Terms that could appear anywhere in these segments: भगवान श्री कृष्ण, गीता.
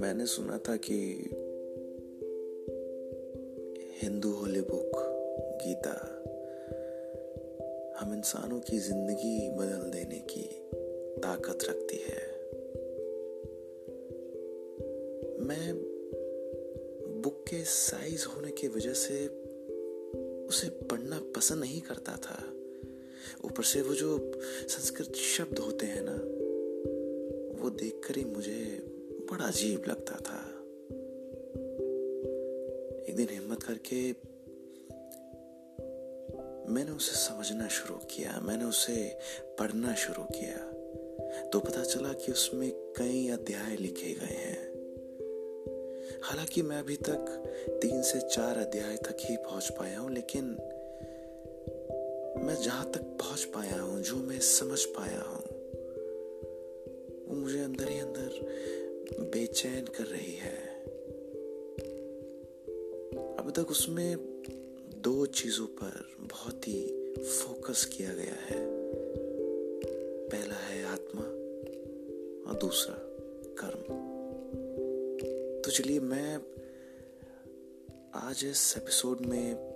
मैंने सुना था कि हिंदू होली बुक गीता हम इंसानों की जिंदगी बदल देने की ताकत रखती है। मैं बुक के साइज होने की वजह से उसे पढ़ना पसंद नहीं करता था। ऊपर से वो जो संस्कृत शब्द होते हैं ना, वो देखकर ही मुझे बड़ा अजीब लगता था। एक दिन हिम्मत करके मैंने उसे समझना शुरू किया, मैंने उसे पढ़ना शुरू किया, तो पता चला कि उसमें कई अध्याय लिखे गए हैं। हालांकि मैं अभी तक 3 से 4 अध्याय तक ही पहुंच पाया हूं, लेकिन मैं जहां तक पहुंच पाया हूं, जो मैं समझ पाया हूं, वो मुझे अंदर ही अंदर बेचैन कर रही है। अब तक उसमें 2 चीजों पर बहुत ही फोकस किया गया है। पहला है आत्मा और दूसरा कर्म। तो चलिए, मैं आज इस एपिसोड में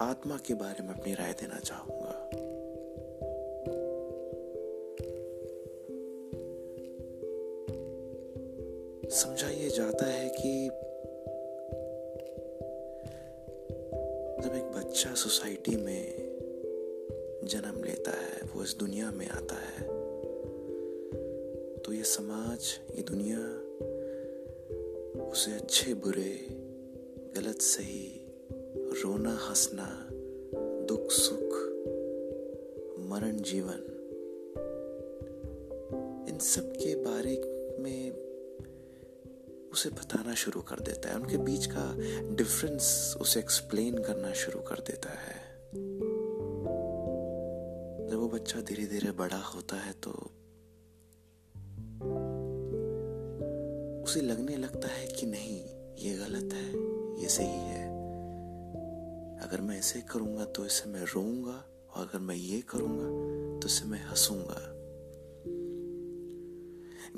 आत्मा के बारे में अपनी राय देना चाहूंगा। समझा ये जाता है कि जब एक बच्चा सोसाइटी में जन्म लेता है, वो इस दुनिया में आता है, तो ये समाज, ये दुनिया उसे अच्छे बुरे, गलत सही, रोना हंसना, दुख सुख, मरण जीवन, इन सब के बारे में उसे बताना शुरू कर देता है। उनके बीच का डिफरेंस उसे एक्सप्लेन करना शुरू कर देता है। जब वो बच्चा धीरे धीरे बड़ा होता है तो उसे लगने लगता है कि नहीं, ये गलत है, ये सही है। अगर मैं ऐसे करूंगा तो इससे मैं रोऊंगा, और अगर मैं ये करूंगा तो इससे मैं हंसूंगा।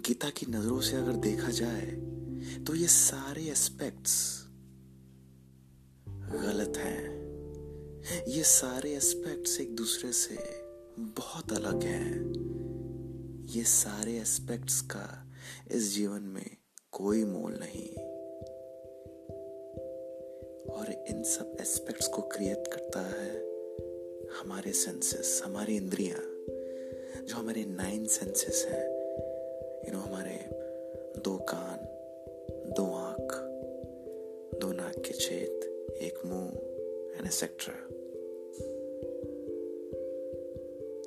गीता की नजरों से अगर देखा जाए तो ये सारे एस्पेक्ट्स गलत हैं। ये सारे एस्पेक्ट्स एक दूसरे से बहुत अलग हैं। ये सारे एस्पेक्ट्स का इस जीवन में कोई मोल नहीं, और इन सब एस्पेक्ट्स को क्रिएट करता है हमारे सेंसेस, हमारी इंद्रियां, जो हमारे 9 सेंसेस हैं। हमारे 2 कान, 2 आंख, 2 नाक के छेद, 1 मुंह एंड एक्सेट्रा।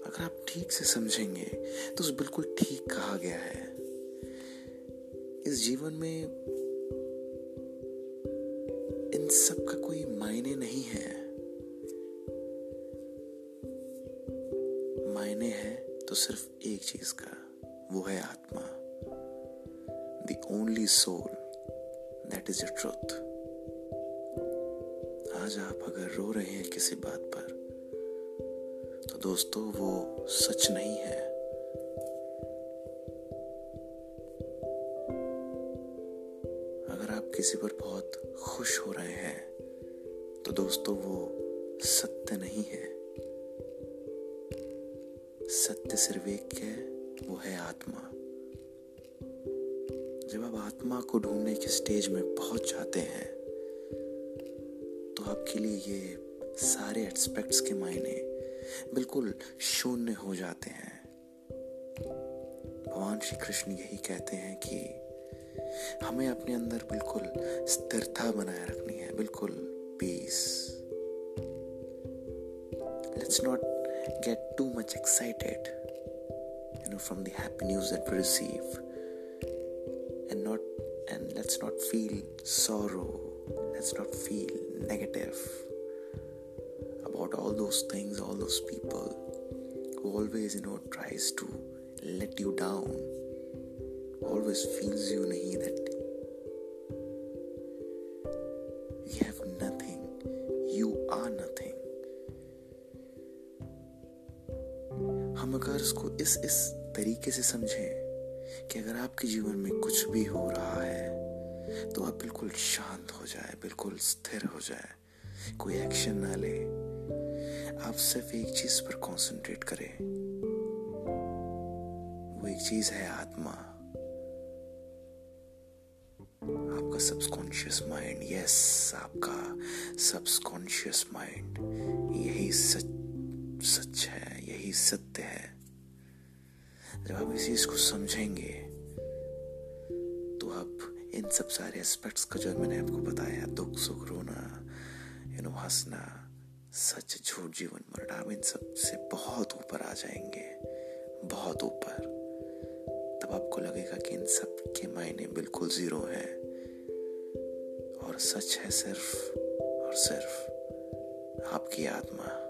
अगर आप ठीक से समझेंगे तो उस बिल्कुल ठीक कहा गया है। इस जीवन में इन सब का कोई मायने नहीं है। मायने है तो सिर्फ एक चीज का, वो है आत्मा, the only soul that is the truth। आज आप अगर रो रहे हैं किसी बात पर, तो दोस्तों वो सच नहीं है। अगर आप किसी पर बहुत खुश हो रहे हैं तो दोस्तों वो सत्य नहीं है। सत्य सिर्फ एक है, वो है आत्मा। जब आप आत्मा को ढूंढने के स्टेज में पहुंच जाते हैं तो आपके लिए ये सारे एस्पेक्ट्स के मायने बिल्कुल शून्य हो जाते हैं। भगवान श्री कृष्ण यही कहते हैं कि हमें अपने अंदर बिल्कुल स्थिरता बनाए रखनी है, बिल्कुल peace. Let's not get too much excited, from the happy news that we receive, and let's not feel sorrow, let's not feel negative about all those things, all those people who always, tries to let you down, always feels you that you have nothing, you are nothing. हम अगर इसको इस तरीके से समझें कि अगर आपके जीवन में कुछ भी हो रहा है तो आप बिल्कुल शांत हो जाए, बिल्कुल स्थिर हो जाए, कोई एक्शन ना ले, आप सिर्फ एक चीज पर कॉन्सेंट्रेट करें। वो एक चीज है आत्मा, आपका सबकॉन्शियस माइंड। यस, आपका सबकॉन्शियस माइंड। यही सच है, यही सत्य है। जब आप इस चीज को समझेंगे तो आप इन सब सारे एस्पेक्ट्स का जो मैंने आपको बताया, दुख सुख, रोना, हंसना, सच झूठ, जीवन मरण, आप इन सब से बहुत ऊपर आ जाएंगे, बहुत ऊपर। तब आपको लगेगा कि इन सब के मायने बिल्कुल जीरो हैं और सच है सिर्फ और सिर्फ आपकी आत्मा।